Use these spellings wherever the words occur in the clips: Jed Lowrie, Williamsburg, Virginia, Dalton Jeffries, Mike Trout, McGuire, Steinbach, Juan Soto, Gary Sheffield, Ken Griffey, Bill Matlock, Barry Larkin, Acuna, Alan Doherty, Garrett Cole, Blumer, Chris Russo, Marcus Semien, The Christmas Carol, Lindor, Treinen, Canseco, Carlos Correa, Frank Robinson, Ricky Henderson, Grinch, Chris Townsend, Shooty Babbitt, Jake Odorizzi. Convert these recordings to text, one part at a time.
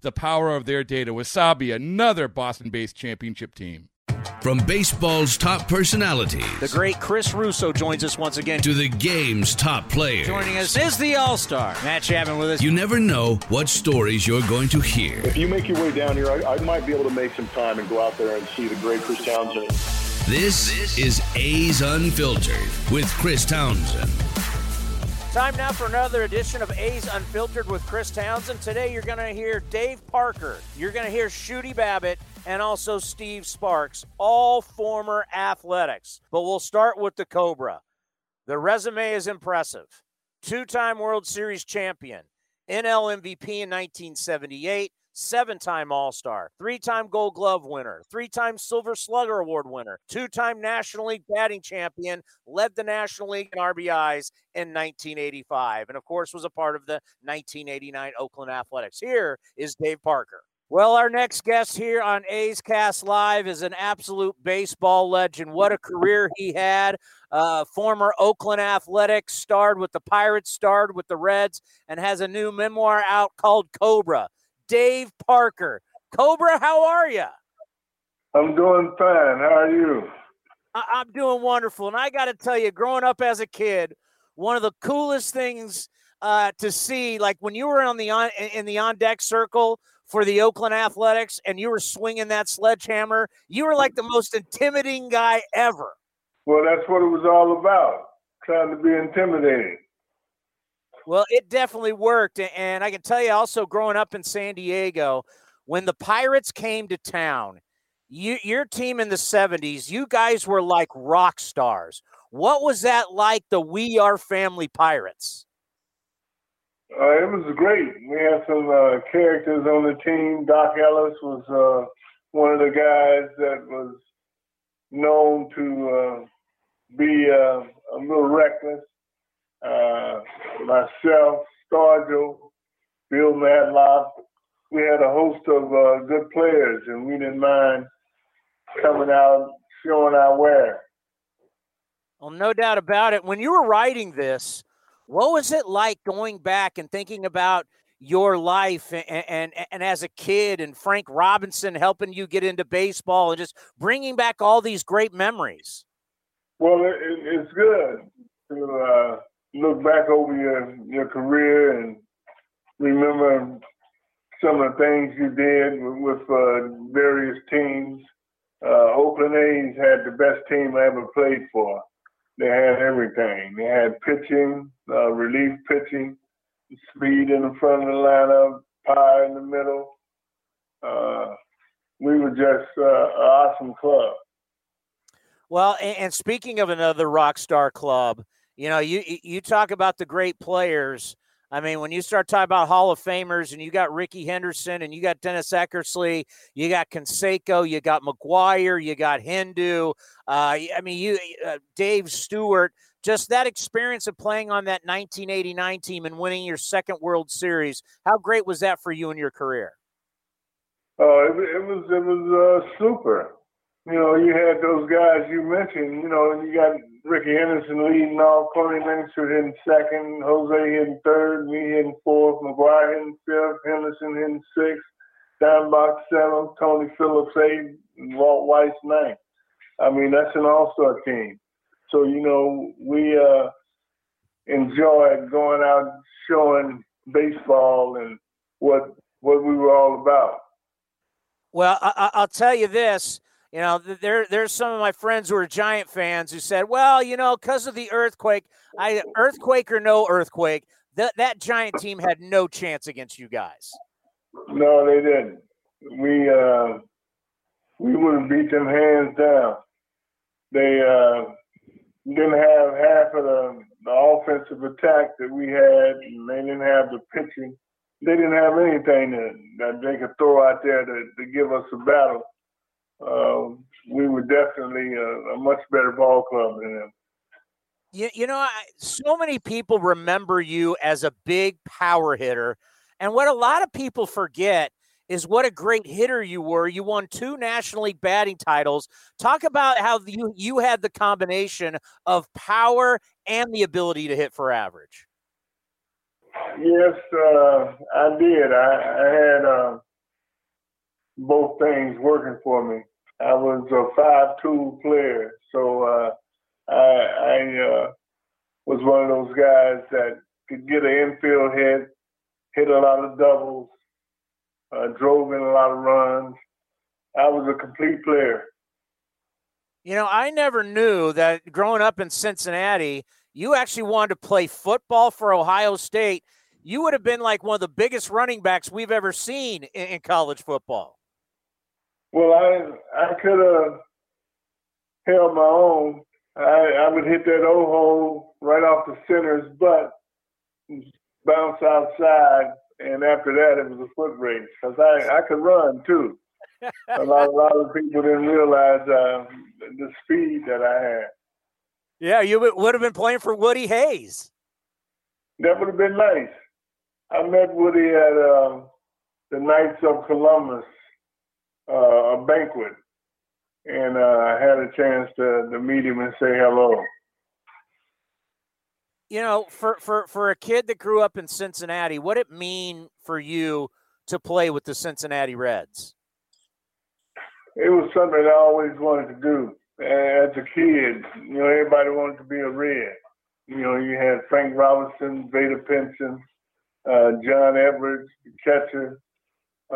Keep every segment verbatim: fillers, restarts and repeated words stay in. the power of their data. Wasabi, another Boston-based championship team. From baseball's top personalities, the great Chris Russo joins us once again, to the game's top players. Joining us is the All-Star, Matt Chapman, with us. You never know what stories you're going to hear. If you make your way down here, I, I might be able to make some time and go out there and see the great Chris Townsend. This, this is A's Unfiltered with Chris Townsend. Time now for another edition of A's Unfiltered with Chris Townsend. Today you're going to hear Dave Parker, you're going to hear Shooty Babbitt, and also Steve Sparks, all former Athletics. But we'll start with the Cobra. The resume is impressive. Two-time World Series champion, N L M V P in nineteen seventy-eight, seven-time All-Star, three-time Gold Glove winner, three-time Silver Slugger Award winner, two-time National League batting champion, led the National League in R B Is in nineteen eighty-five, and of course was a part of the nineteen eighty-nine Oakland Athletics. Here is Dave Parker. Well, our next guest here on A's Cast Live is an absolute baseball legend. What a career he had. Uh, former Oakland Athletics, starred with the Pirates, starred with the Reds, and has a new memoir out called Cobra. Dave Parker. Cobra, how are you? I'm doing fine. How are you? I- I'm doing wonderful. And I got to tell you, growing up as a kid, one of the coolest things uh, to see, like when you were on the on- in the on-deck circle for the Oakland Athletics and you were swinging that sledgehammer, you were like the most intimidating guy ever. Well, that's what it was all about, trying to be intimidating. Well, it definitely worked, and I can tell you also growing up in San Diego, when the Pirates came to town, you, your team in the seventies, you guys were like rock stars. What was that like, the We Are Family Pirates? Uh, it was great. We had some uh, characters on the team. Doc Ellis was uh, one of the guys that was known to uh, be uh, a little reckless. Uh, myself, Stargell, Bill Matlock, we had a host of uh, good players, and we didn't mind coming out, showing our wear. Well, no doubt about it. When you were writing this, what was it like going back and thinking about your life and, and, and as a kid and Frank Robinson helping you get into baseball and just bringing back all these great memories? Well, it, it's good to uh, look back over your, your career and remember some of the things you did with, with uh, various teams. Uh, Oakland A's had the best team I ever played for. They had everything. They had pitching, uh, relief pitching, speed in the front of the lineup, power in the middle. Uh, we were just uh, an awesome club. Well, and, and speaking of another rock star club, you know, you you talk about the great players. I mean, when you start talking about Hall of Famers and you got Ricky Henderson and you got Dennis Eckersley, you got Canseco, you got McGuire, you got Hindu. Uh, I mean, you uh, Dave Stewart, just that experience of playing on that nineteen eighty-nine team and winning your second World Series. How great was that for you in your career? Oh, it, it was it was uh, super. You know, you had those guys you mentioned, you know, and you got Ricky Henderson leading off, Carney Lansford hitting second, Jose hitting third, me hitting fourth, McGuire hitting fifth, Henderson hitting sixth, Steinbach seventh, Tony Phillips eighth, and Walt Weiss ninth. I mean, that's an all-star team. So, you know, we uh, enjoyed going out, showing baseball and what Well, I, I'll tell you this. You know, there there's some of my friends who are Giant fans who said, well, you know, because of the earthquake, I earthquake or no earthquake, that that Giant team had no chance against you guys. No, they didn't. We uh, we would have beat them hands down. They uh, didn't have half of the, the offensive attack that we had, and they didn't have the pitching. They didn't have anything that, that they could throw out there to, to give us a battle. Uh, we were definitely a, a much better ball club than them. You, you know, I, so many people remember you as a big power hitter. And what a lot of people forget is what a great hitter you were. You won two National League batting titles. Talk about how you, you had the combination of power and the ability to hit for average. Yes, uh, I did. I, I had uh, both things working for me. I was a five two player, so uh, I, I uh, was one of those guys that could get an infield hit, hit a lot of doubles, uh, drove in a lot of runs. I was a complete player. You know, I never knew that growing up in Cincinnati, you actually wanted to play football for Ohio State. You would have been like one of the biggest running backs we've ever seen in, in college football. Well, I I could have held my own. I, I would hit that O hole right off the center's butt, bounce outside, and after that it was a foot race because I, I could run too. a, lot, a lot of people didn't realize uh, the speed that I had. Yeah, you would have been playing for Woody Hayes. That would have been nice. I met Woody at uh, the Knights of Columbus, uh, a banquet, and uh, I had a chance to, to meet him and say hello. You know, for, for, for a kid that grew up in Cincinnati, what did it mean for you to play with the Cincinnati Reds? It was something I always wanted to do. As a kid, you know, everybody wanted to be a Red. You know, you had Frank Robinson, Vada Pinson, uh, John Edwards, the catcher.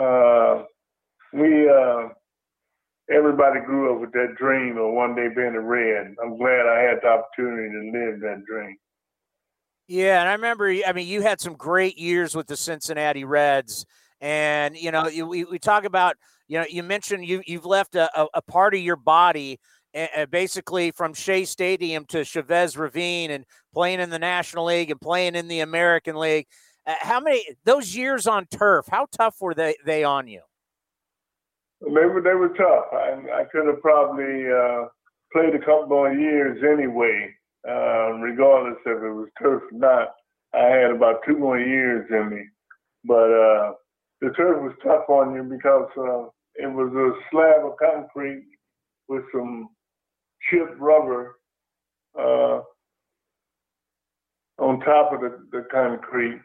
Uh, we, uh, everybody grew up with that dream of one day being a Red. I'm glad I had the opportunity to live that dream. Yeah, and I remember, I mean, you had some great years with the Cincinnati Reds. And, you know, we, we talk about, you know, you mentioned you, you've left a, a part of your body and basically from Shea Stadium to Chavez Ravine and playing in the National League and playing in the American League. Uh, how many those years on turf, how tough were they, they on you? They were, they were tough. I, I could have probably uh, played a couple more years anyway, uh, regardless if it was turf or not. I had about two more years in me. But uh, the turf was tough on you because uh, it was a slab of concrete with some chipped rubber uh, on top of the, the concrete.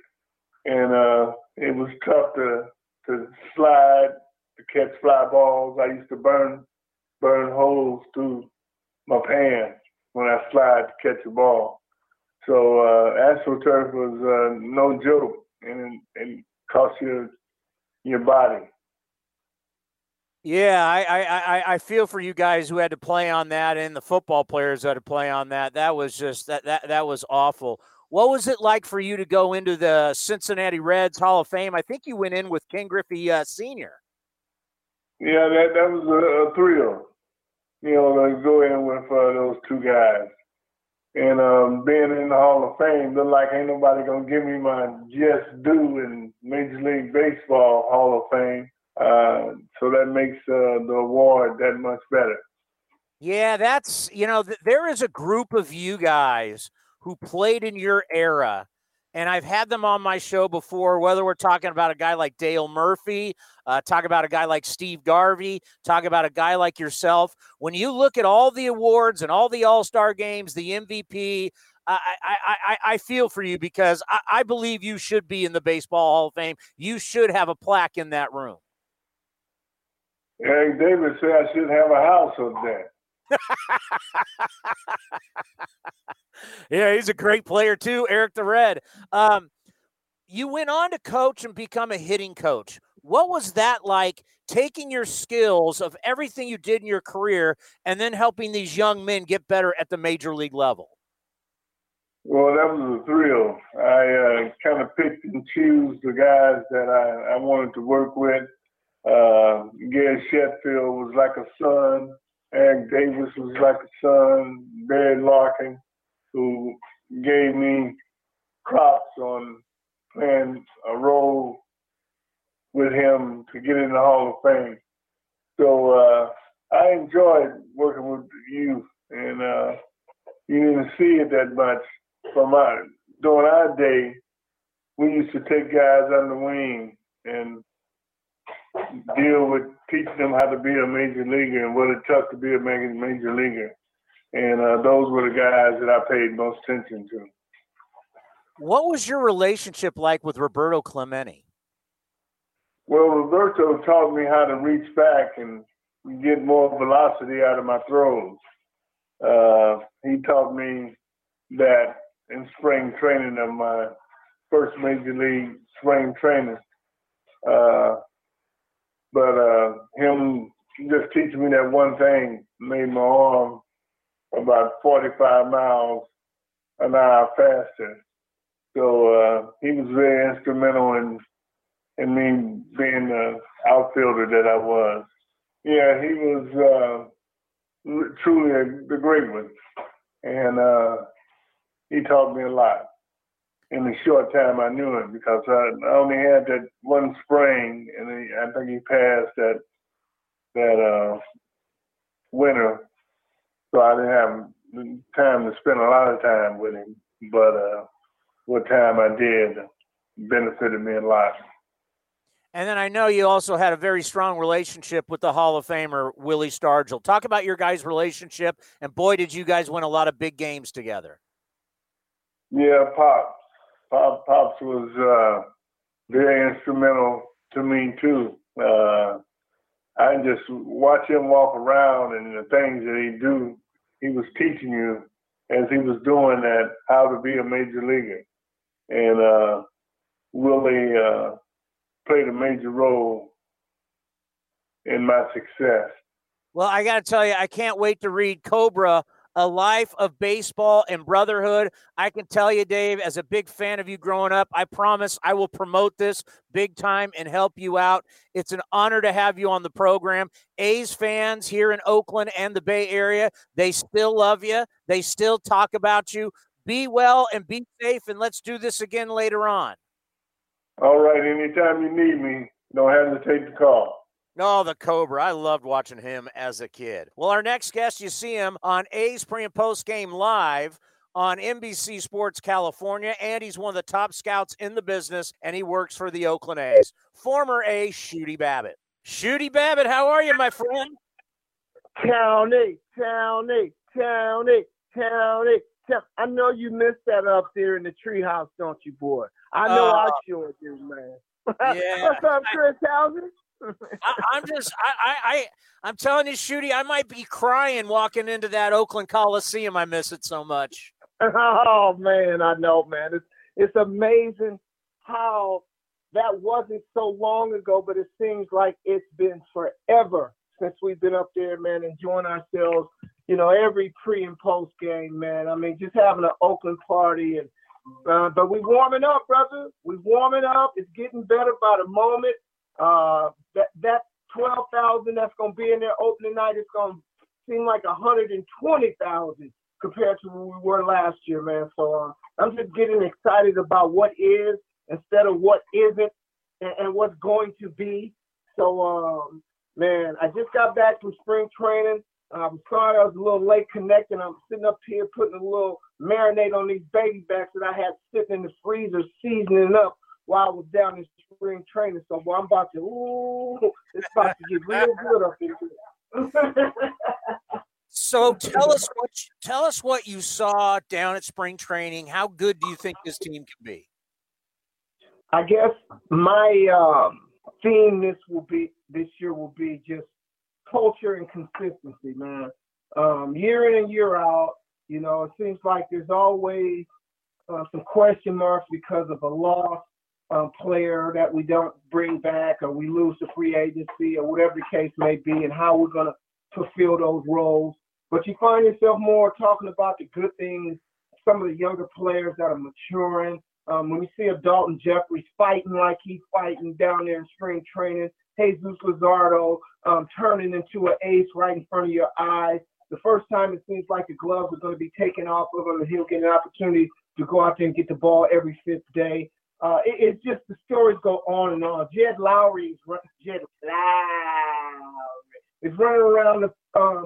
And uh, it was tough to to slide, to catch fly balls. I used to burn burn holes through my pants when I slide to catch a ball. So uh, AstroTurf was uh, no joke, and it, it cost you your body. Yeah, I, I I feel for you guys who had to play on that and the football players who had to play on that. That was just that that that was awful. What was it like for you to go into the Cincinnati Reds Hall of Fame? I think you went in with Ken Griffey uh, Senior. Yeah, that that was a, a thrill. You know, to go in with uh, those two guys, and um, being in the Hall of Fame looked like ain't nobody gonna give me my just due in Major League Baseball Hall of Fame. Uh, so that makes uh, the award that much better. Yeah, that's, you know, th- there is a group of you guys who played in your era, and I've had them on my show before, whether we're talking about a guy like Dale Murphy, uh, talk about a guy like Steve Garvey, talk about a guy like yourself. When you look at all the awards and all the All-Star games, the M V P, I, I, I, I feel for you because I, I believe you should be in the Baseball Hall of Fame. You should have a plaque in that room. Eric Davis said I should have a house up there. Yeah, he's a great player too, Eric the Red. Um, you went on to coach and become a hitting coach. What was that like, taking your skills of everything you did in your career and then helping these young men get better at the major league level? Well, that was a thrill. I uh, kind of picked and chose the guys that I, I wanted to work with. Uh, Gary Sheffield was like a son. Eric Davis was like a son. Barry Larkin, who gave me props on playing a role with him to get in the Hall of Fame. So uh, I enjoyed working with you, and uh, you didn't see it that much. From our, during our day, we used to take guys on the wing and deal with teaching them how to be a major leaguer and what it took to be a major leaguer. And uh, those were the guys that I paid most attention to. What was your relationship like with Roberto Clemente? Well, Roberto taught me how to reach back and get more velocity out of my throws. Uh, he taught me that in spring training of my first major league spring training. Uh, but uh, him just teaching me that one thing made my arm about forty-five miles an hour faster. So uh, he was very instrumental in, in me being the outfielder that I was. Yeah, he was uh, truly the great one. And uh, he taught me a lot in the short time I knew him, because I only had that one spring, and he, I think he passed that that uh, winter. So I didn't have time to spend a lot of time with him, but uh, what time I did benefited me a lot. And then I know you also had a very strong relationship with the Hall of Famer, Willie Stargell. Talk about your guys' relationship, and boy, did you guys win a lot of big games together. Yeah, Pops. Pop, Pops was uh, very instrumental to me, too. Uh, I just watch him walk around and the things that he do, he was teaching you as he was doing that, how to be a major leaguer. And uh, Willie uh, played a major role in my success. Well, I got to tell you, I can't wait to read Cobra, A Life of Baseball and Brotherhood. I can tell you, Dave, as a big fan of you growing up, I promise I will promote this big time and help you out. It's an honor to have you on the program. A's fans here in Oakland and the Bay Area, they still love you. They still talk about you. Be well and be safe, and let's do this again later on. All right, anytime you need me, don't hesitate to call. No, the Cobra. I loved watching him as a kid. Well, our next guest, you see him on A's pre- and post-game live on N B C Sports California, and he's one of the top scouts in the business, and he works for the Oakland A's. Former A, Shooty Babbitt. Shooty Babbitt, how are you, my friend? County, county, county, county. I know you missed that up there in the treehouse, don't you, boy? I know uh, I sure do, man. Yeah. What's up, Chris Townsend? I, I'm just, I, I, I'm telling you, Shooty, I might be crying walking into that Oakland Coliseum. I miss it so much. Oh man, I know, man. It's it's amazing how that wasn't so long ago, but it seems like it's been forever since we've been up there, man, enjoying ourselves. You know, every pre and post game, man. I mean, just having an Oakland party, and uh, but we warming up, brother. We warming up. It's getting better by the moment. Uh, that that twelve thousand that's going to be in there opening night is going to seem like one hundred twenty thousand compared to where we were last year, man. So uh, I'm just getting excited about what is instead of what isn't, and, and what's going to be. So, um, man, I just got back from spring training. I'm sorry I was a little late connecting. I'm sitting up here putting a little marinade on these baby backs that I had sitting in the freezer seasoning up while I was down in spring training. So, boy, I'm about to, ooh, it's about to get real good up in here. So tell us what you, tell us what you saw down at spring training. How good do you think this team can be? I guess my um, theme this will be this year will be just culture and consistency, man. Um, year in and year out, you know, it seems like there's always uh, some question marks because of a loss, um, player that we don't bring back, or we lose to free agency, or whatever the case may be, and how we're going to fulfill those roles. But you find yourself more talking about the good things, some of the younger players that are maturing. Um, when you see a Dalton Jeffries fighting like he's fighting down there in spring training, Jesus Luzardo um, turning into an ace right in front of your eyes. The first time it seems like the gloves are going to be taken off of him and he'll get an opportunity to go out there and get the ball every fifth day. Uh, it, it's just the stories go on and on. Jed Lowrie is, run, Jed Lowrie is running around the uh,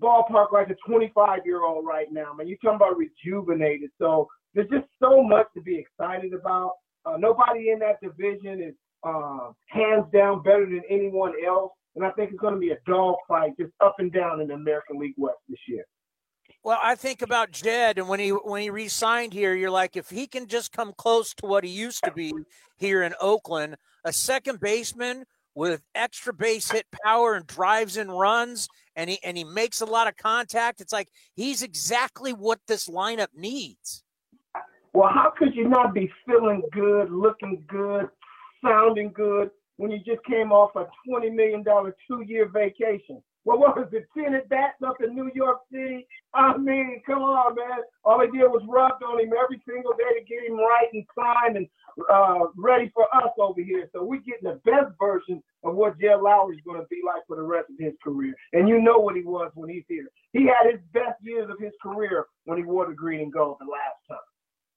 ballpark like a twenty-five-year-old right now. Man, you're talking about rejuvenated. So there's just so much to be excited about. Uh, nobody in that division is uh, hands down better than anyone else. And I think it's going to be a dogfight just up and down in the American League West this year. Well, I think about Jed, and when he when he re-signed here, you're like, if he can just come close to what he used to be here in Oakland, a second baseman with extra base hit power and drives and runs, and he and he makes a lot of contact. It's like he's exactly what this lineup needs. Well, how could you not be feeling good, looking good, sounding good when you just came off a twenty million dollars two-year vacation? Well, what was it, ten at bats up in New York City? I mean, come on, man. All they did was rubbed on him every single day to get him right and primed and uh, ready for us over here. So we're getting the best version of what Jed Lowrie's going to be like for the rest of his career. And you know what he was when he's here. He had his best years of his career when he wore the green and gold the last time.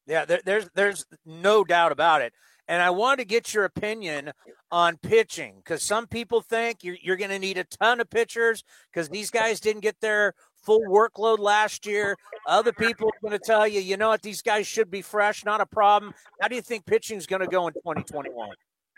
Yeah, there, there's there's no doubt about it. And I want to get your opinion on pitching, because some people think you're, you're going to need a ton of pitchers because these guys didn't get their full workload last year. Other people are going to tell you, you know what, these guys should be fresh, not a problem. How do you think pitching is going to go in twenty twenty-one?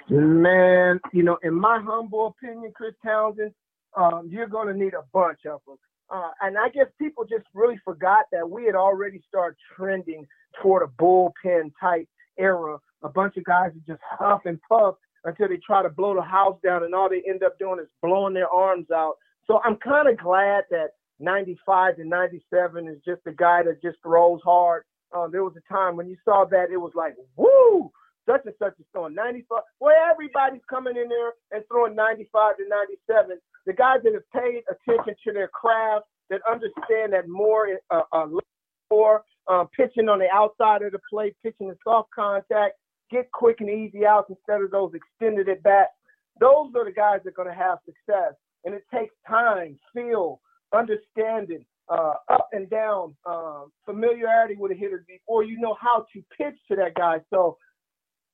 Man, you know, in my humble opinion, Chris Townsend, um, you're going to need a bunch of them. Uh, and I guess people just really forgot that we had already started trending toward a bullpen type era. A bunch of guys who just huff and puff until they try to blow the house down, and all they end up doing is blowing their arms out. So I'm kind of glad that ninety-five to ninety-seven is just a guy that just throws hard. Um, there was a time when you saw that, it was like, woo, such and such is throwing ninety-five. Well, everybody's coming in there and throwing ninety-five to ninety-seven. The guys that have paid attention to their craft, that understand that more uh, uh, more uh, pitching on the outside of the plate, pitching in soft contact, get quick and easy outs instead of those extended at bats. Those are the guys that are going to have success. And it takes time, feel, understanding, uh, up and down, um, familiarity with a hitter before you know how to pitch to that guy. So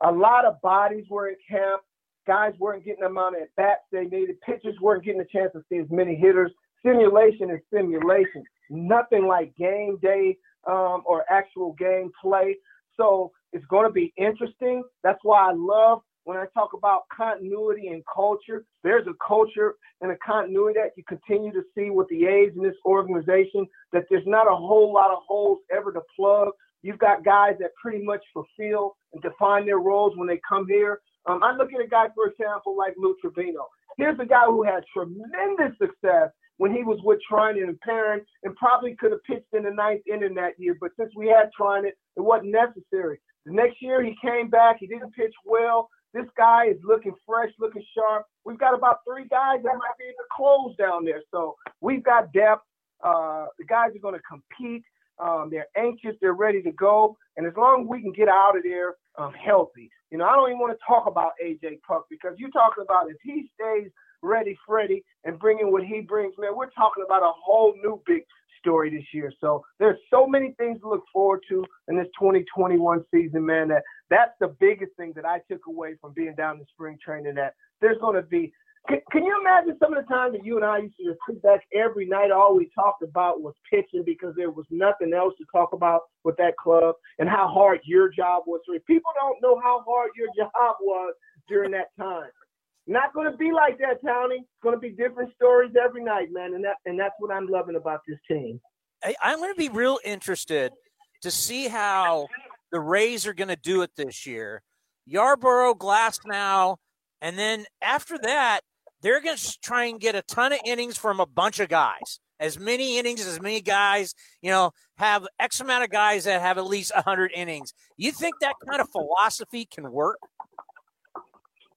a lot of bodies were in camp. Guys weren't getting the amount of at bats they needed. Pitchers weren't getting a chance to see as many hitters. Simulation is simulation. Nothing like game day um, or actual game play. So it's going to be interesting. That's why I love when I talk about continuity and culture. There's a culture and a continuity that you continue to see with the A's in this organization, that there's not a whole lot of holes ever to plug. You've got guys that pretty much fulfill and define their roles when they come here. Um, I look at a guy, for example, like Lou Trevino. Here's a guy who had tremendous success when he was with Treinen and Parent, and probably could have pitched in the ninth inning that year. But since we had Treinen, it wasn't necessary. The next year he came back. He didn't pitch well. This guy is looking fresh, looking sharp. We've got about three guys that might be able to close down there. So we've got depth. Uh, the guys are going to compete. Um, they're anxious. They're ready to go. And as long as we can get out of there um, healthy. You know, I don't even want to talk about A J Puck, because you're talking about if he stays ready, Freddie, and bringing what he brings, man, we're talking about a whole new big story this year. So there's so many things to look forward to in this twenty twenty-one season, man, that that's the biggest thing that I took away from being down in spring training, that there's going to be can, can you imagine some of the times that you and I used to just sit back every night, all we talked about was pitching because there was nothing else to talk about with that club, and how hard your job was. People don't know how hard your job was during that time. Not going to be like that, Townie. It's going to be different stories every night, man. And that and that's what I'm loving about this team. I, I'm going to be real interested to see how the Rays are going to do it this year. Yarborough, Glasnow, and then after that, they're going to try and get a ton of innings from a bunch of guys. as many innings, as many guys, you know, have X amount of guys that have at least one hundred innings. You think that kind of philosophy can work?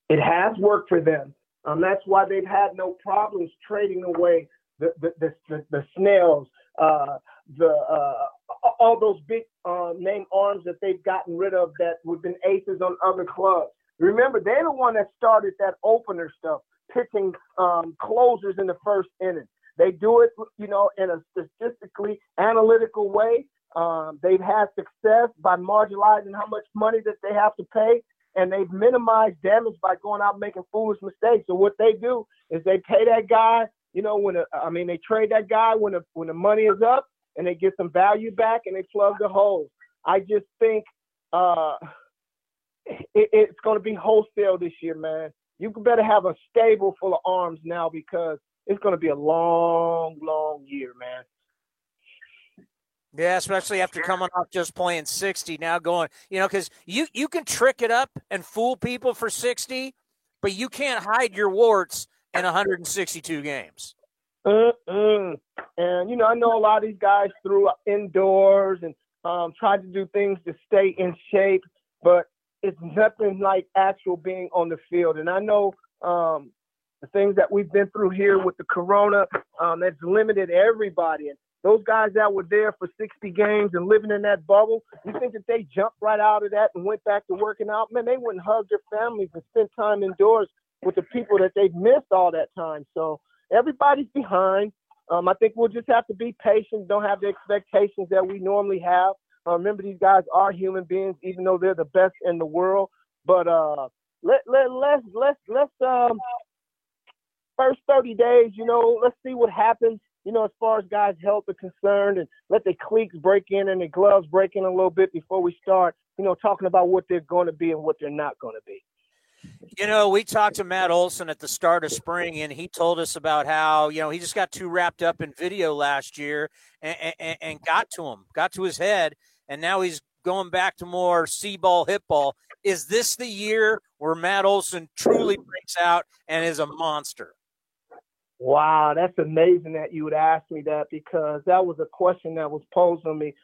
It has worked for them. Um, that's why they've had no problems trading away the the the, the, the Snells, uh, the uh, all those big uh, name arms that they've gotten rid of that would have been aces on other clubs. Remember, they're the one that started that opener stuff, pitching um, closers in the first inning. They do it, you know, in a statistically analytical way. Um, they've had success by marginalizing how much money that they have to pay. And they've minimized damage by going out making foolish mistakes. So what they do is they pay that guy, you know, when a, I mean, they trade that guy when the, when the money is up, and they get some value back and they plug the holes. I just think uh, it, it's going to be wholesale this year, man. You better have a stable full of arms now, because it's going to be a long, long year, man. Yeah, especially after coming off just playing sixty, now going, you know, because you, you can trick it up and fool people for sixty, but you can't hide your warts in one hundred sixty-two games. Mm-mm. And, you know, I know a lot of these guys threw indoors and um, tried to do things to stay in shape, but it's nothing like actual being on the field. And I know um, the things that we've been through here with the corona, um, that's limited everybody. And those guys that were there for sixty games and living in that bubble, you think that they jumped right out of that and went back to working out? Man, they wouldn't hug their families and spend time indoors with the people that they've missed all that time. So everybody's behind. Um, I think we'll just have to be patient, don't have the expectations that we normally have. Uh, remember, these guys are human beings, even though they're the best in the world. But uh, let, let, let's, let's, let's um, first thirty days, you know, let's see what happens. You know, as far as guys' health are concerned, and let their cleats break in and their gloves break in a little bit before we start, you know, talking about what they're going to be and what they're not going to be. You know, we talked to Matt Olson at the start of spring, and he told us about how, you know, he just got too wrapped up in video last year and, and, and got to him, got to his head, and now he's going back to more see ball, hit ball. Is this the year where Matt Olson truly breaks out and is a monster? Wow, that's amazing that you would ask me that, because that was a question that was posed on me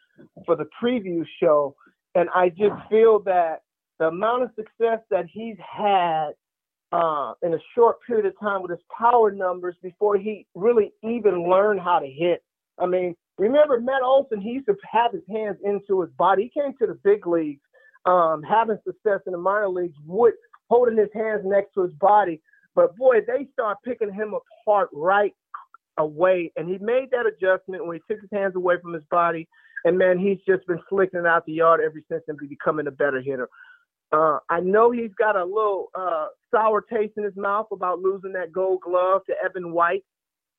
for the preview show. And I just feel that the amount of success that he's had uh, in a short period of time with his power numbers before he really even learned how to hit. I mean, remember Matt Olson, he used to have his hands into his body. He came to the big leagues, um, having success in the minor leagues, with holding his hands next to his body. But, boy, they start picking him apart right away. And he made that adjustment when he took his hands away from his body. And, man, he's just been flicking out the yard ever since and becoming a better hitter. Uh, I know he's got a little uh, sour taste in his mouth about losing that gold glove to Evan White.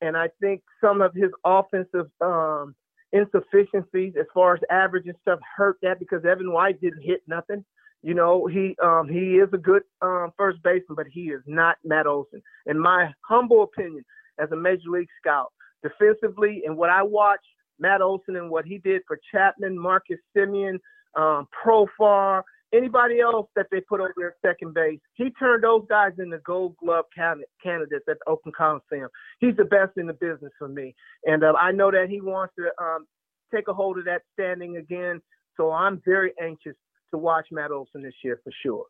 And I think some of his offensive um, insufficiencies as far as average and stuff hurt that, because Evan White didn't hit nothing. You know, he um, he is a good um, first baseman, but he is not Matt Olson. In my humble opinion, as a major league scout, defensively, and what I watched Matt Olson and what he did for Chapman, Marcus Semien, um, Profar, anybody else that they put over their second base, he turned those guys into Gold Glove candidates at the Oakland Coliseum. He's the best in the business for me, and uh, I know that he wants to um, take a hold of that standing again. So I'm very anxious to watch Matt Olson this year for sure.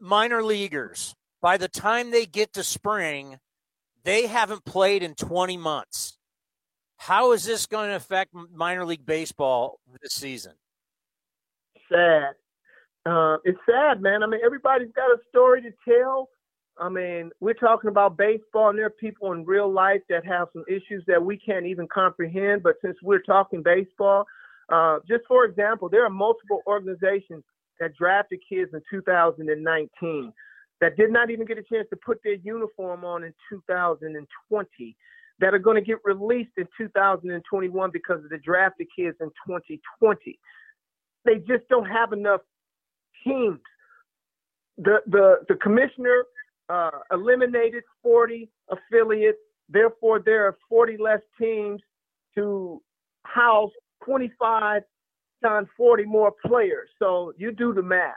Minor leaguers, by the time they get to spring, they haven't played in twenty months. How is this going to affect minor league baseball this season? Sad. Uh, it's sad, man. I mean, everybody's got a story to tell. I mean, we're talking about baseball, and there are people in real life that have some issues that we can't even comprehend. But since we're talking baseball, Uh, just for example, there are multiple organizations that drafted kids in two thousand nineteen that did not even get a chance to put their uniform on in two thousand twenty, that are going to get released in two thousand twenty-one because of the drafted kids in twenty twenty. They just don't have enough teams. The the, the commissioner uh, eliminated forty affiliates. Therefore, there are forty less teams to house twenty-five times forty more players. So you do the math.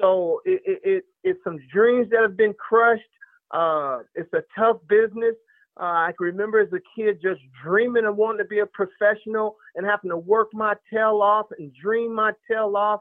So it, it, it it's some dreams that have been crushed. Uh, it's a tough business. Uh, I can remember as a kid just dreaming of wanting to be a professional and having to work my tail off and dream my tail off,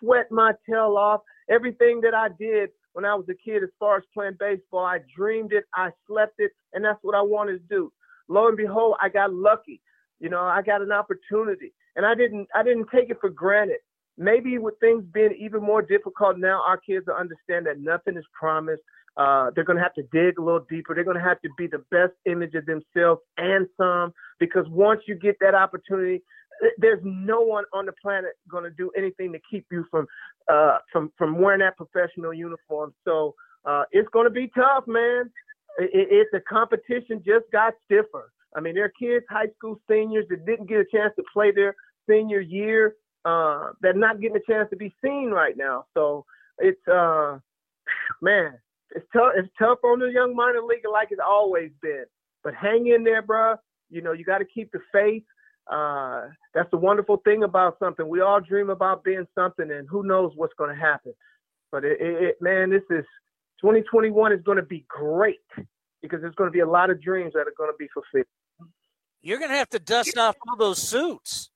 sweat my tail off. Everything that I did when I was a kid as far as playing baseball, I dreamed it, I slept it, and that's what I wanted to do. Lo and behold, I got lucky. You know, I got an opportunity, and I didn't I didn't take it for granted. Maybe with things being even more difficult now, our kids will understand that nothing is promised. Uh, they're going to have to dig a little deeper. They're going to have to be the best image of themselves and some, because once you get that opportunity, there's no one on the planet going to do anything to keep you from uh, from from wearing that professional uniform. So uh, it's going to be tough, man. It, it, it, the competition just got stiffer. I mean, there are kids, high school seniors that didn't get a chance to play their senior year. Uh, they're not getting a chance to be seen right now. So it's, uh, man, it's tough. It's tough on the young minor league like it's always been. But hang in there, bro. You know, you got to keep the faith. Uh, that's the wonderful thing about something. We all dream about being something, and who knows what's going to happen. But, it, it, it, man, this is twenty twenty-one is going to be great, because there's going to be a lot of dreams that are going to be fulfilled. You're going to have to dust off all those suits.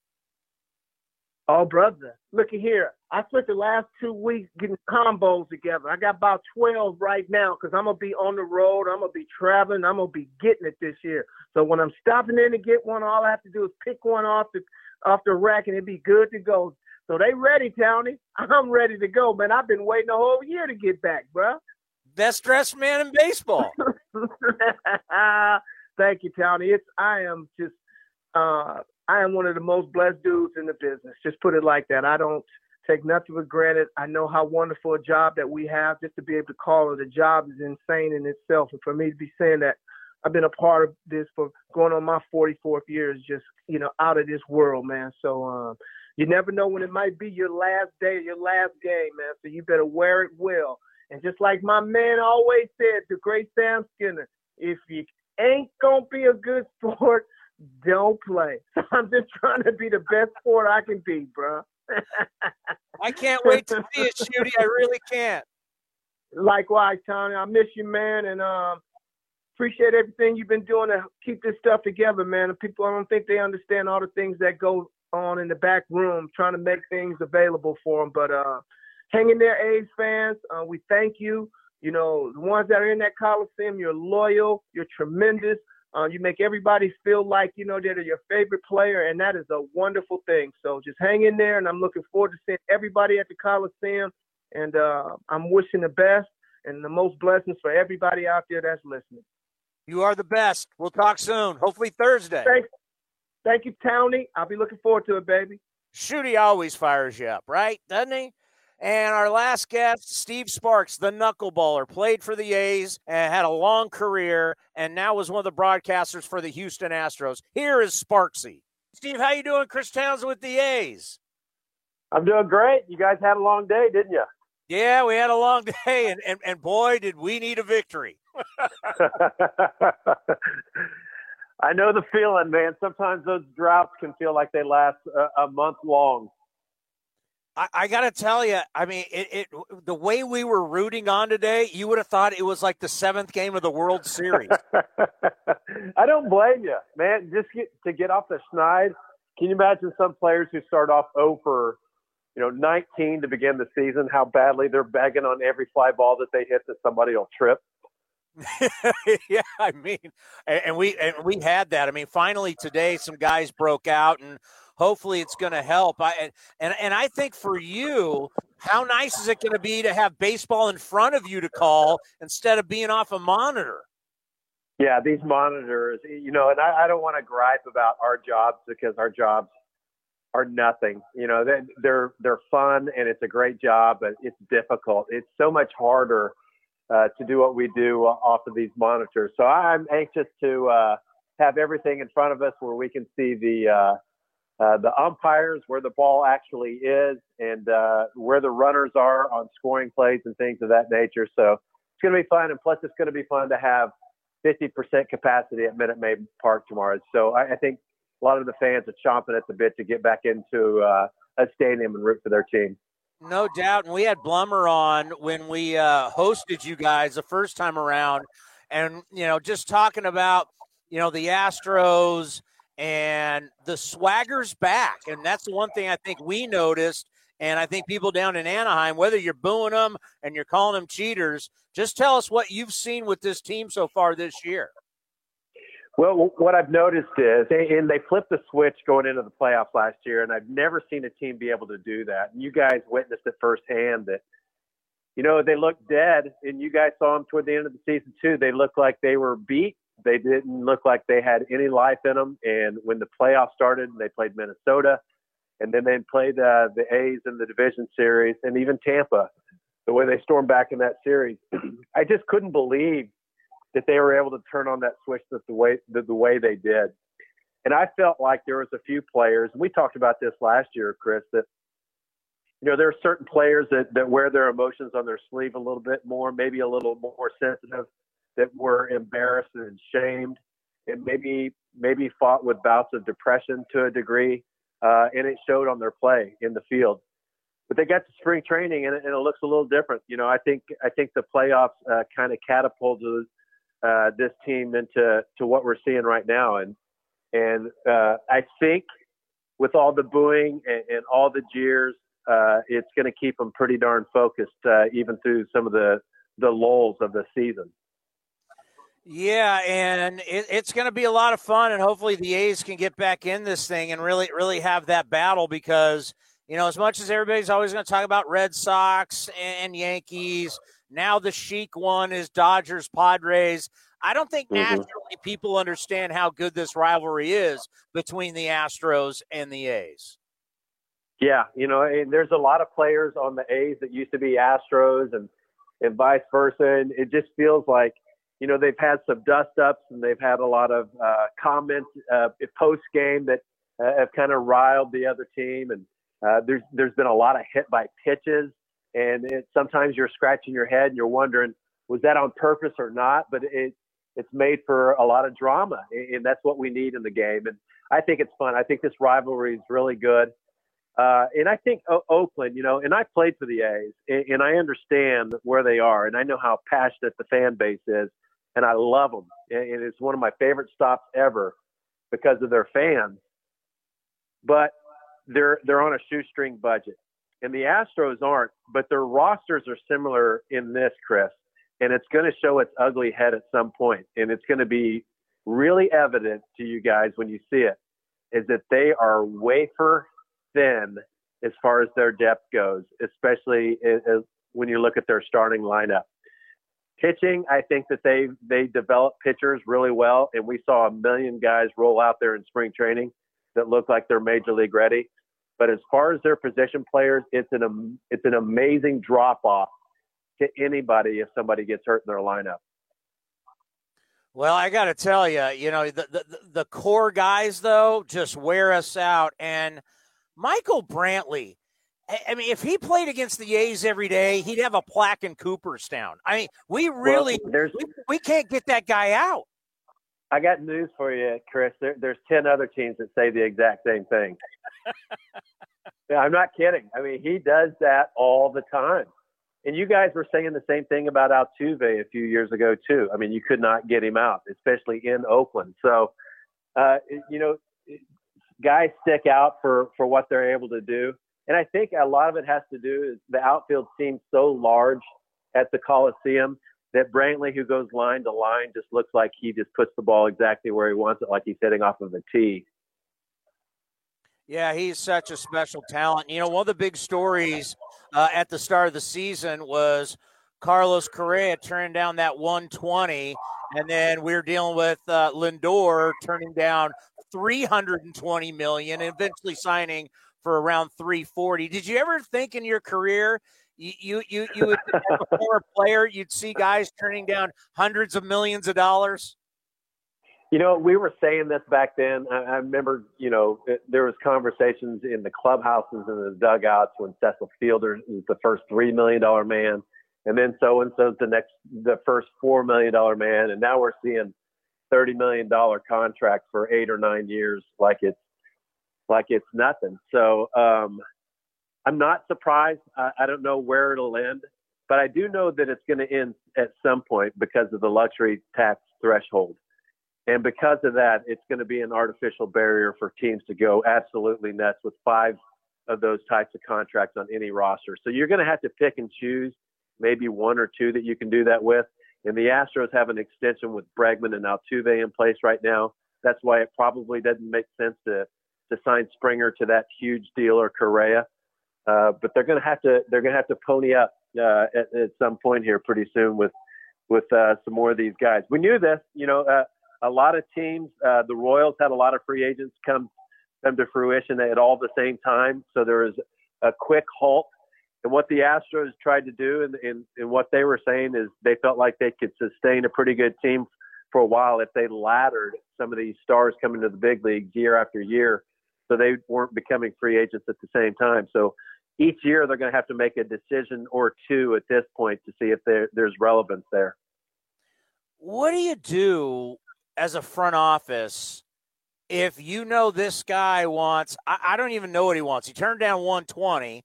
Oh, brother. Look at here. I spent the last two weeks getting combos together. I got about twelve right now, because I'm going to be on the road. I'm going to be traveling. I'm going to be getting it this year. So when I'm stopping in to get one, all I have to do is pick one off the off the rack, and it'd be good to go. So they ready, Townie. I'm ready to go, man. I've been waiting a whole year to get back, bro. Best dressed man in baseball. Thank you, Townie. It's I am just uh, I am one of the most blessed dudes in the business. Just put it like that. I don't take nothing for granted. I know how wonderful a job that we have. Just to be able to call it a job is insane in itself. And for me to be saying that I've been a part of this for going on my forty-fourth year is just, you know, out of this world, man. So um, you never know when it might be your last day, your last game, man. So you better wear it well. And just like my man always said, the great Sam Skinner, if you ain't going to be a good sport, don't play. I'm just trying to be the best sport I can be, bro. I can't wait to see it, Shooty. I really can't. Likewise, Tony. I miss you, man, and um, appreciate everything you've been doing to keep this stuff together, man. And people, I don't think they understand all the things that go on in the back room trying to make things available for them, but uh, hang in there, A's fans. Uh, we thank you. You know, the ones that are in that Coliseum, you're loyal. You're tremendous. Uh, you make everybody feel like, you know, they're your favorite player, and that is a wonderful thing. So just hang in there, and I'm looking forward to seeing everybody at the Coliseum. And uh, I'm wishing the best and the most blessings for everybody out there that's listening. You are the best. We'll talk soon, hopefully Thursday. Thank, thank you, Townie. I'll be looking forward to it, baby. Shooty always fires you up, right? Doesn't he? And our last guest, Steve Sparks, the knuckleballer, played for the A's and had a long career and now was one of the broadcasters for the Houston Astros. Here is Sparksy. Steve, how you doing? Chris Townsend with the A's. I'm doing great. You guys had a long day, didn't you? Yeah, we had a long day, and, and, and boy, did we need a victory. I know the feeling, man. Sometimes those droughts can feel like they last a, a month long. I, I got to tell you, I mean, it, it the way we were rooting on today, you would have thought it was like the seventh game of the World Series. I don't blame you, man. Just get, to get off the schneid, can you imagine some players who start off oh for, you know, nineteen to begin the season, how badly they're begging on every fly ball that they hit that somebody will trip? Yeah, I mean, and, and we and we had that. I mean, finally today some guys broke out, and hopefully it's going to help. I and and I think for you, how nice is it going to be to have baseball in front of you to call instead of being off a monitor? Yeah, these monitors, you know, and I, I don't want to gripe about our jobs, because our jobs are nothing. You know, they, they're they're fun and it's a great job, but it's difficult. It's so much harder uh, to do what we do off of these monitors. So I'm anxious to uh, have everything in front of us where we can see the uh, Uh, the umpires, where the ball actually is, and uh, where the runners are on scoring plays and things of that nature. So it's going to be fun. And plus, it's going to be fun to have fifty percent capacity at Minute Maid Park tomorrow. So I, I think a lot of the fans are chomping at the bit to get back into uh, a stadium and root for their team. No doubt. And we had Blumer on when we uh, hosted you guys the first time around. And, you know, just talking about, you know, the Astros and the swagger's back. And that's the one thing I think we noticed. And I think people down in Anaheim, whether you're booing them and you're calling them cheaters, just tell us what you've seen with this team so far this year. Well, what I've noticed is, and they flipped the switch going into the playoffs last year, and I've never seen a team be able to do that. And you guys witnessed it firsthand that, you know, they looked dead, and you guys saw them toward the end of the season too. They looked like they were beat. They didn't look like they had any life in them. And when the playoffs started, they played Minnesota, and then they played uh, the A's in the division series, and even Tampa, the way they stormed back in that series. I just couldn't believe that they were able to turn on that switch that the way that the way they did. And I felt like there was a few players, and we talked about this last year, Chris, that, you know, there are certain players that, that wear their emotions on their sleeve a little bit more, maybe a little more sensitive, that were embarrassed and shamed, and maybe maybe fought with bouts of depression to a degree, uh, and it showed on their play in the field. But they got to spring training, and it, and it looks a little different. You know, I think I think the playoffs uh, kind of catapulted Uh, this team into to what we're seeing right now. And and uh, I think with all the booing and, and all the jeers, uh, it's going to keep them pretty darn focused uh, even through some of the, the lulls of the season. Yeah, and it, it's going to be a lot of fun, and hopefully the A's can get back in this thing and really, really have that battle because, you know, as much as everybody's always going to talk about Red Sox and Yankees, now the chic one is Dodgers, Padres. I don't think naturally mm-hmm. people understand how good this rivalry is between the Astros and the A's. Yeah, you know, and there's a lot of players on the A's that used to be Astros and, and vice versa. And it just feels like, you know, they've had some dust-ups and they've had a lot of uh, comments uh, post-game that uh, have kind of riled the other team. And uh, there's there's been a lot of hit-by-pitches. And it, sometimes you're scratching your head and you're wondering, was that on purpose or not? But it it's made for a lot of drama, and that's what we need in the game. And I think it's fun. I think this rivalry is really good. Uh, and I think o- Oakland, you know, and I played for the A's, and, and I understand where they are, and I know how passionate the fan base is, and I love them. And, and it's one of my favorite stops ever because of their fans. But they're they're on a shoestring budget. And the Astros aren't, but their rosters are similar in this, Chris. And it's going to show its ugly head at some point. And it's going to be really evident to you guys when you see it, is that they are wafer thin as far as their depth goes, especially as when you look at their starting lineup. Pitching, I think that they they develop pitchers really well. And we saw a million guys roll out there in spring training that look like they're major league ready. But as far as their position players, it's an it's an amazing drop-off to anybody if somebody gets hurt in their lineup. Well, I got to tell you, you know, the, the the core guys, though, just wear us out. And Michael Brantley, I mean, if he played against the A's every day, he'd have a plaque in Cooperstown. I mean, we really well, we, we can't get that guy out. I got news for you, Chris. There, there's ten other teams that say the exact same thing. Yeah, I'm not kidding. I mean, he does that all the time. And you guys were saying the same thing about Altuve a few years ago, too. I mean, you could not get him out, especially in Oakland. So, uh, you know, guys stick out for, for what they're able to do. And I think a lot of it has to do is the outfield seems so large at the Coliseum that Brantley, who goes line to line, just looks like he just puts the ball exactly where he wants it, like he's hitting off of a tee. Yeah, he's such a special talent. You know, one of the big stories uh, at the start of the season was Carlos Correa turning down that one twenty, and then we were dealing with uh, Lindor turning down three hundred twenty million dollars and eventually signing for around three forty. Did you ever think in your career you you you, you would as a former player you'd see guys turning down hundreds of millions of dollars? You know, we were saying this back then. I, I remember, you know, it, there was conversations in the clubhouses and the dugouts when Cecil Fielder was the first three million dollars man, and then so-and-so's the next, the first four million dollars man, and now we're seeing thirty million dollars contracts for eight or nine years like it's, like it's nothing. So um, I'm not surprised. I, I don't know where it'll end. But I do know that it's going to end at some point because of the luxury tax threshold. And because of that, it's going to be an artificial barrier for teams to go absolutely nuts with five of those types of contracts on any roster. So you're going to have to pick and choose maybe one or two that you can do that with. And the Astros have an extension with Bregman and Altuve in place right now. That's why it probably doesn't make sense to to sign Springer to that huge deal or Correa. Uh, but they're going to have to they're going to have to pony up uh, at, at some point here pretty soon with with uh, some more of these guys. We knew this, you know. Uh, a lot of teams, uh, the Royals had a lot of free agents come come to fruition at all the same time. So there was a quick halt. And what the Astros tried to do, and, and, and what they were saying is they felt like they could sustain a pretty good team for a while if they laddered some of these stars coming to the big leagues year after year, so they weren't becoming free agents at the same time. So each year they're going to have to make a decision or two at this point to see if there, there's relevance there. What do you do as a front office if you know this guy wants – I don't even know what he wants. He turned down one twenty,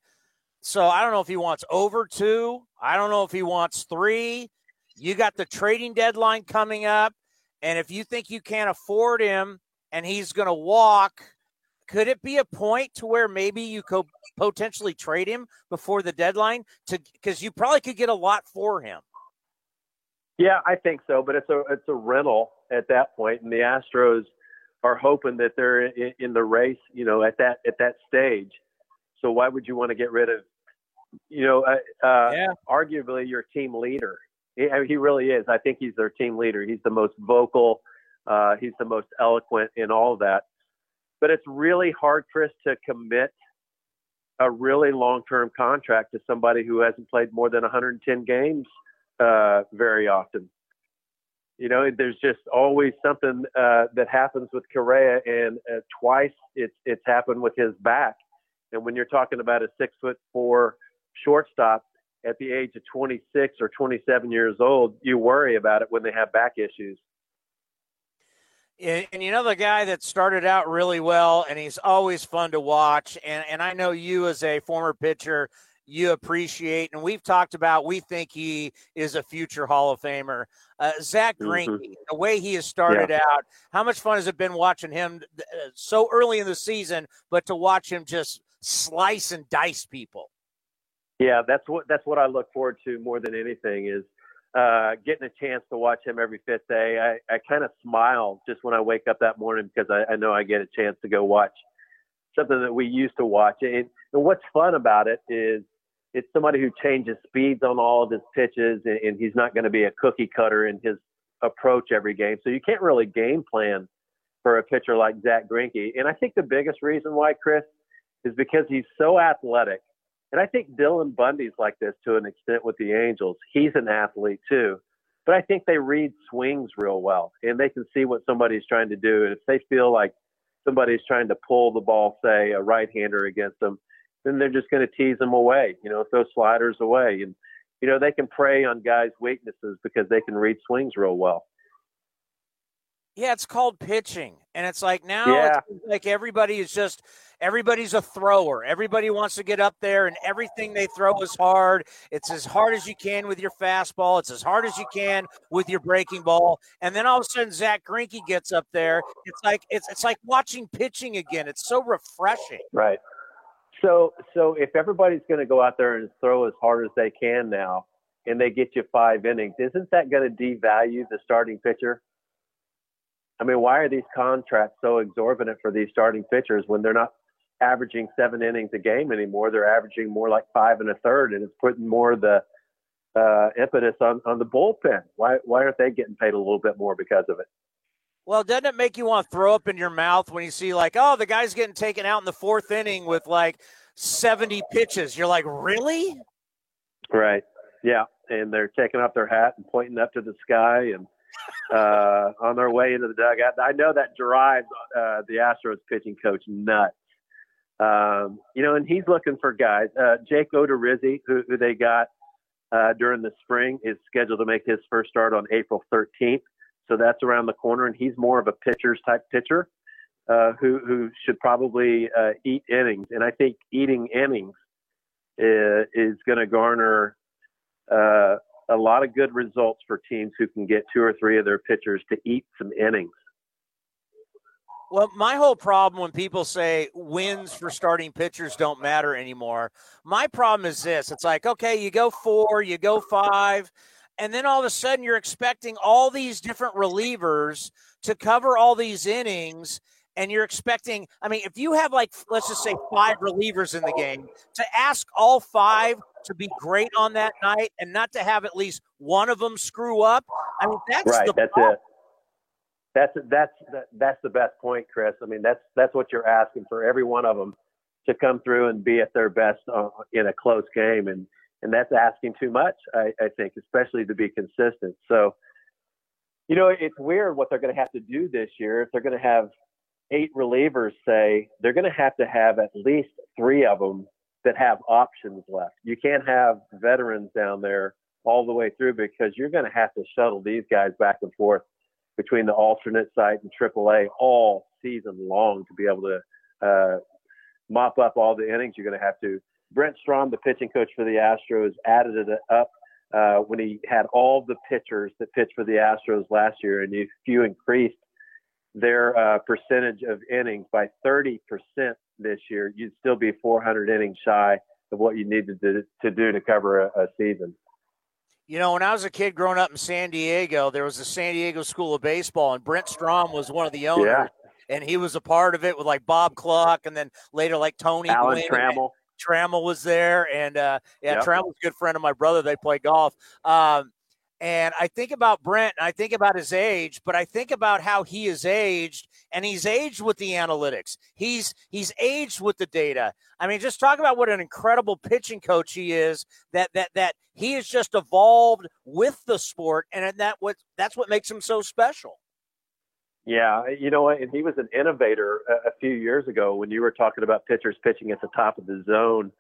so I don't know if he wants over two. I don't know if he wants three. You got the trading deadline coming up, and if you think you can't afford him and he's going to walk, could it be a point to where maybe you could potentially trade him before the deadline? To because you probably could get a lot for him. Yeah, I think so, but it's a it's a rental at that point, and the Astros are hoping that they're in, in the race, you know, at that at that stage. So why would you want to get rid of, you know, uh, yeah. arguably your team leader? He really is. I think he's their team leader. He's the most vocal. Uh, he's the most eloquent in all of that. But it's really hard, Chris, to commit a really long-term contract to somebody who hasn't played more than one hundred ten games uh, very often. You know, there's just always something uh, that happens with Correa, and uh, twice it's it's happened with his back. And when you're talking about a six foot four shortstop, at the age of twenty-six or twenty-seven years old, you worry about it when they have back issues. And, and you know, the guy that started out really well, and he's always fun to watch. And, and I know you as a former pitcher, you appreciate, and we've talked about, we think he is a future Hall of Famer. Uh, Zach Greinke, mm-hmm. the way he has started yeah. out, how much fun has it been watching him so early in the season, but to watch him just slice and dice people? Yeah, that's what that's what I look forward to more than anything is uh, getting a chance to watch him every fifth day. I, I kind of smile just when I wake up that morning because I, I know I get a chance to go watch something that we used to watch. And, and what's fun about it is it's somebody who changes speeds on all of his pitches, and, and he's not going to be a cookie cutter in his approach every game. So you can't really game plan for a pitcher like Zach Greinke. And I think the biggest reason why, Chris, is because he's so athletic. And I think Dylan Bundy's like this to an extent with the Angels. He's an athlete too. But I think they read swings real well, and they can see what somebody's trying to do. And if they feel like somebody's trying to pull the ball, say, a right-hander against them, then they're just going to tease them away, you know, throw sliders away. And, you know, they can prey on guys' weaknesses because they can read swings real well. Yeah, it's called pitching. And it's like now yeah. it's like everybody is just – everybody's a thrower. Everybody wants to get up there, and everything they throw is hard. It's as hard as you can with your fastball. It's as hard as you can with your breaking ball. And then all of a sudden Zach Greinke gets up there. It's like it's it's like watching pitching again. It's so refreshing. Right. So so if everybody's going to go out there and throw as hard as they can now and they get you five innings, isn't that going to devalue the starting pitcher? I mean, why are these contracts so exorbitant for these starting pitchers when they're not averaging seven innings a game anymore? They're averaging more like five and a third, and it's putting more of the uh, impetus on, on the bullpen. Why why aren't they getting paid a little bit more because of it? Well, doesn't it make you want to throw up in your mouth when you see like, oh, the guy's getting taken out in the fourth inning with like seventy pitches? You're like, really? Right. Yeah. And they're taking off their hat and pointing up to the sky and uh on their way into the dugout. I know that drives uh the Astros pitching coach nuts. Um you know, and he's looking for guys. uh Jake Odorizzi, who, who they got uh during the spring, is scheduled to make his first start on April thirteenth, so that's around the corner, and he's more of a pitcher's type pitcher uh who who should probably uh eat innings. And I think eating innings is, is going to garner uh, a lot of good results for teams who can get two or three of their pitchers to eat some innings. Well, my whole problem when people say wins for starting pitchers don't matter anymore, my problem is this. It's like, okay, you go four, you go five, and then all of a sudden you're expecting all these different relievers to cover all these innings, and you're expecting, I mean, if you have like, let's just say five relievers in the game, to ask all five to be great on that night and not to have at least one of them screw up, I mean, that's right, the that's problem. It. That's that's that's the best point, Chris. I mean, that's that's what you're asking for every one of them to come through and be at their best uh, in a close game, and and that's asking too much, I, I think, especially to be consistent. So, you know, it's weird what they're going to have to do this year. If they're going to have eight relievers, say, they're going to have to have at least three of them that have options left. You can't have veterans down there all the way through because you're going to have to shuttle these guys back and forth between the alternate site and triple A all season long to be able to uh, mop up all the innings you're going to have to. Brent Strom, the pitching coach for the Astros, added it up uh, when he had all the pitchers that pitched for the Astros last year, and if you increased their uh, percentage of innings by thirty percent this year, you'd still be four hundred innings shy of what you needed to, to do to cover a, a season. You know, when I was a kid growing up in San Diego, there was the San Diego School of Baseball, and Brent Strom was one of the owners, yeah. and he was a part of it with, like, Bob Cluck, and then later, like, Tony Alan Gwynn, Trammell. Trammell was there, and, uh, yeah, yep. Trammell's a good friend of my brother. They play golf. Um, and I think about Brent, and I think about his age, but I think about how he is aged, and he's aged with the analytics. He's he's aged with the data. I mean, just talk about what an incredible pitching coach he is, that that that he has just evolved with the sport, and that what that's what makes him so special. Yeah, you know, and he was an innovator a, a few years ago when you were talking about pitchers pitching at the top of the zone.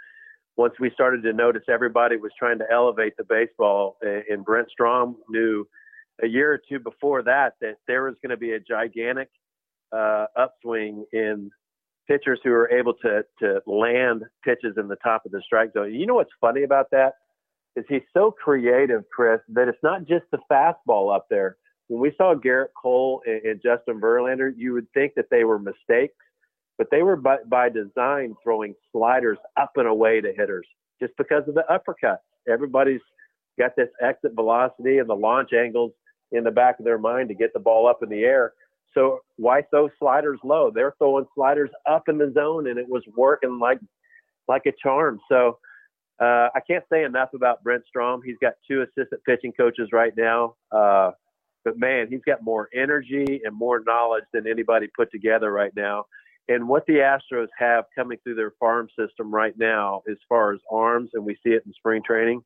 Once we started to notice everybody was trying to elevate the baseball, and Brent Strom knew a year or two before that that there was going to be a gigantic uh, upswing in pitchers who are able to to land pitches in the top of the strike zone. You know what's funny about that is he's so creative, Chris, that it's not just the fastball up there. When we saw Garrett Cole and, and Justin Verlander, you would think that they were mistakes, but they were by, by design throwing sliders up and away to hitters just because of the uppercut. Everybody's got this exit velocity and the launch angles in the back of their mind to get the ball up in the air. So why throw sliders low? They're throwing sliders up in the zone, and it was working like like a charm. So uh, I can't say enough about Brent Strom. He's got two assistant pitching coaches right now. Uh, but, man, he's got more energy and more knowledge than anybody put together right now. And what the Astros have coming through their farm system right now as far as arms, and we see it in spring training,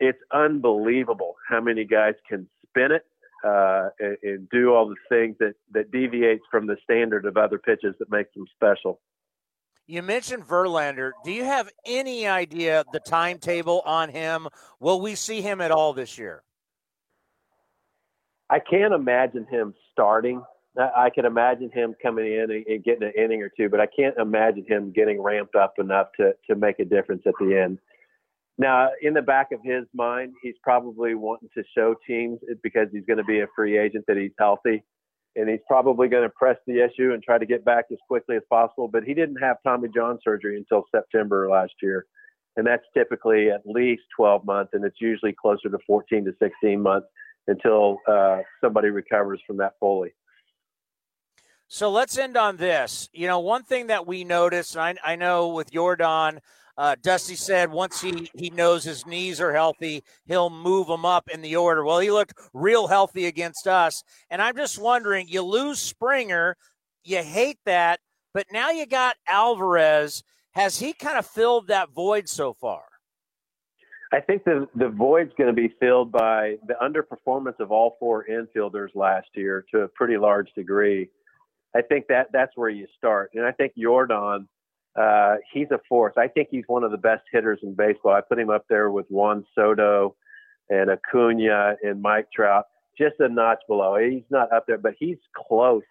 it's unbelievable how many guys can spin it. Uh, and, and do all the things that, that deviates from the standard of other pitches that makes them special. You mentioned Verlander. Do you have any idea the timetable on him? Will we see him at all this year? I can't imagine him starting. I can imagine him coming in and, and getting an inning or two, but I can't imagine him getting ramped up enough to, to make a difference at the end. Now, in the back of his mind, he's probably wanting to show teams because he's going to be a free agent that he's healthy, and he's probably going to press the issue and try to get back as quickly as possible. But he didn't have Tommy John surgery until September last year, and that's typically at least twelve months, and it's usually closer to fourteen to sixteen months until uh, somebody recovers from that fully. So let's end on this. You know, one thing that we noticed, and I, I know with Yordan, Uh, Dusty said once he, he knows his knees are healthy, he'll move them up in the order. Well, he looked real healthy against us. And I'm just wondering, you lose Springer, you hate that, but now you got Alvarez. Has he kind of filled that void so far? I think the, the void's going to be filled by the underperformance of all four infielders last year to a pretty large degree. I think that that's where you start. And I think Yordan, Uh, he's a force. I think he's one of the best hitters in baseball. I put him up there with Juan Soto and Acuna and Mike Trout, just a notch below. He's not up there, but he's close.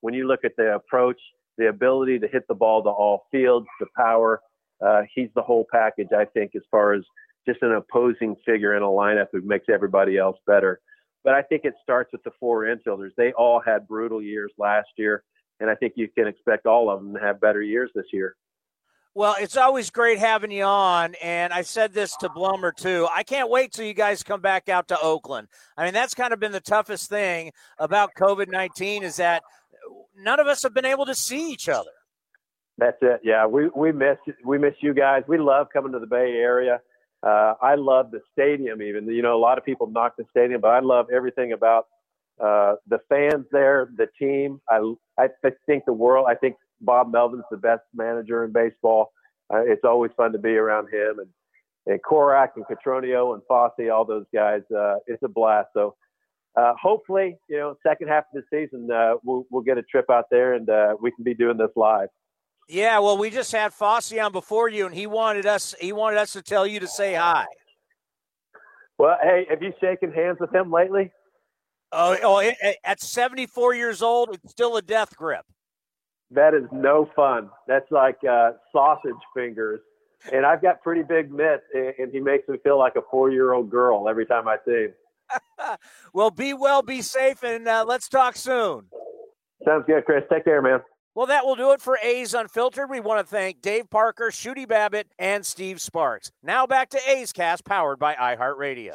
When you look at the approach, the ability to hit the ball to all fields, the power, uh, he's the whole package, I think, as far as just an opposing figure in a lineup who makes everybody else better. But I think it starts with the four infielders. They all had brutal years last year, and I think you can expect all of them to have better years this year. Well, it's always great having you on, and I said this to Blumer too. I can't wait till you guys come back out to Oakland. I mean, that's kind of been the toughest thing about COVID nineteen is that none of us have been able to see each other. That's it. Yeah, we we miss we miss you guys. We love coming to the Bay Area. Uh, I love the stadium even. You know, a lot of people knock the stadium, but I love everything about uh, the fans there, the team. I, I think the world – I think Bob Melvin's the best manager in baseball. Uh, it's always fun to be around him. And, and Korak and Catronio and Fossey, all those guys, uh, it's a blast. So uh, hopefully, you know, second half of the season, uh, we'll, we'll get a trip out there and uh, we can be doing this live. Yeah, well, we just had Fossey on before you, and he wanted us he wanted us to tell you to say hi. Well, hey, have you shaken hands with him lately? Oh, oh it, it, at seventy-four years old, it's still a death grip. That is no fun. That's like uh, sausage fingers. And I've got pretty big mitts, and, and he makes me feel like a four-year-old girl every time I see him. Well, be well, be safe, and uh, let's talk soon. Sounds good, Chris. Take care, man. Well, that will do it for A's Unfiltered. We want to thank Dave Parker, Shooty Babbitt, and Steve Sparks. Now back to A's Cast, powered by iHeartRadio.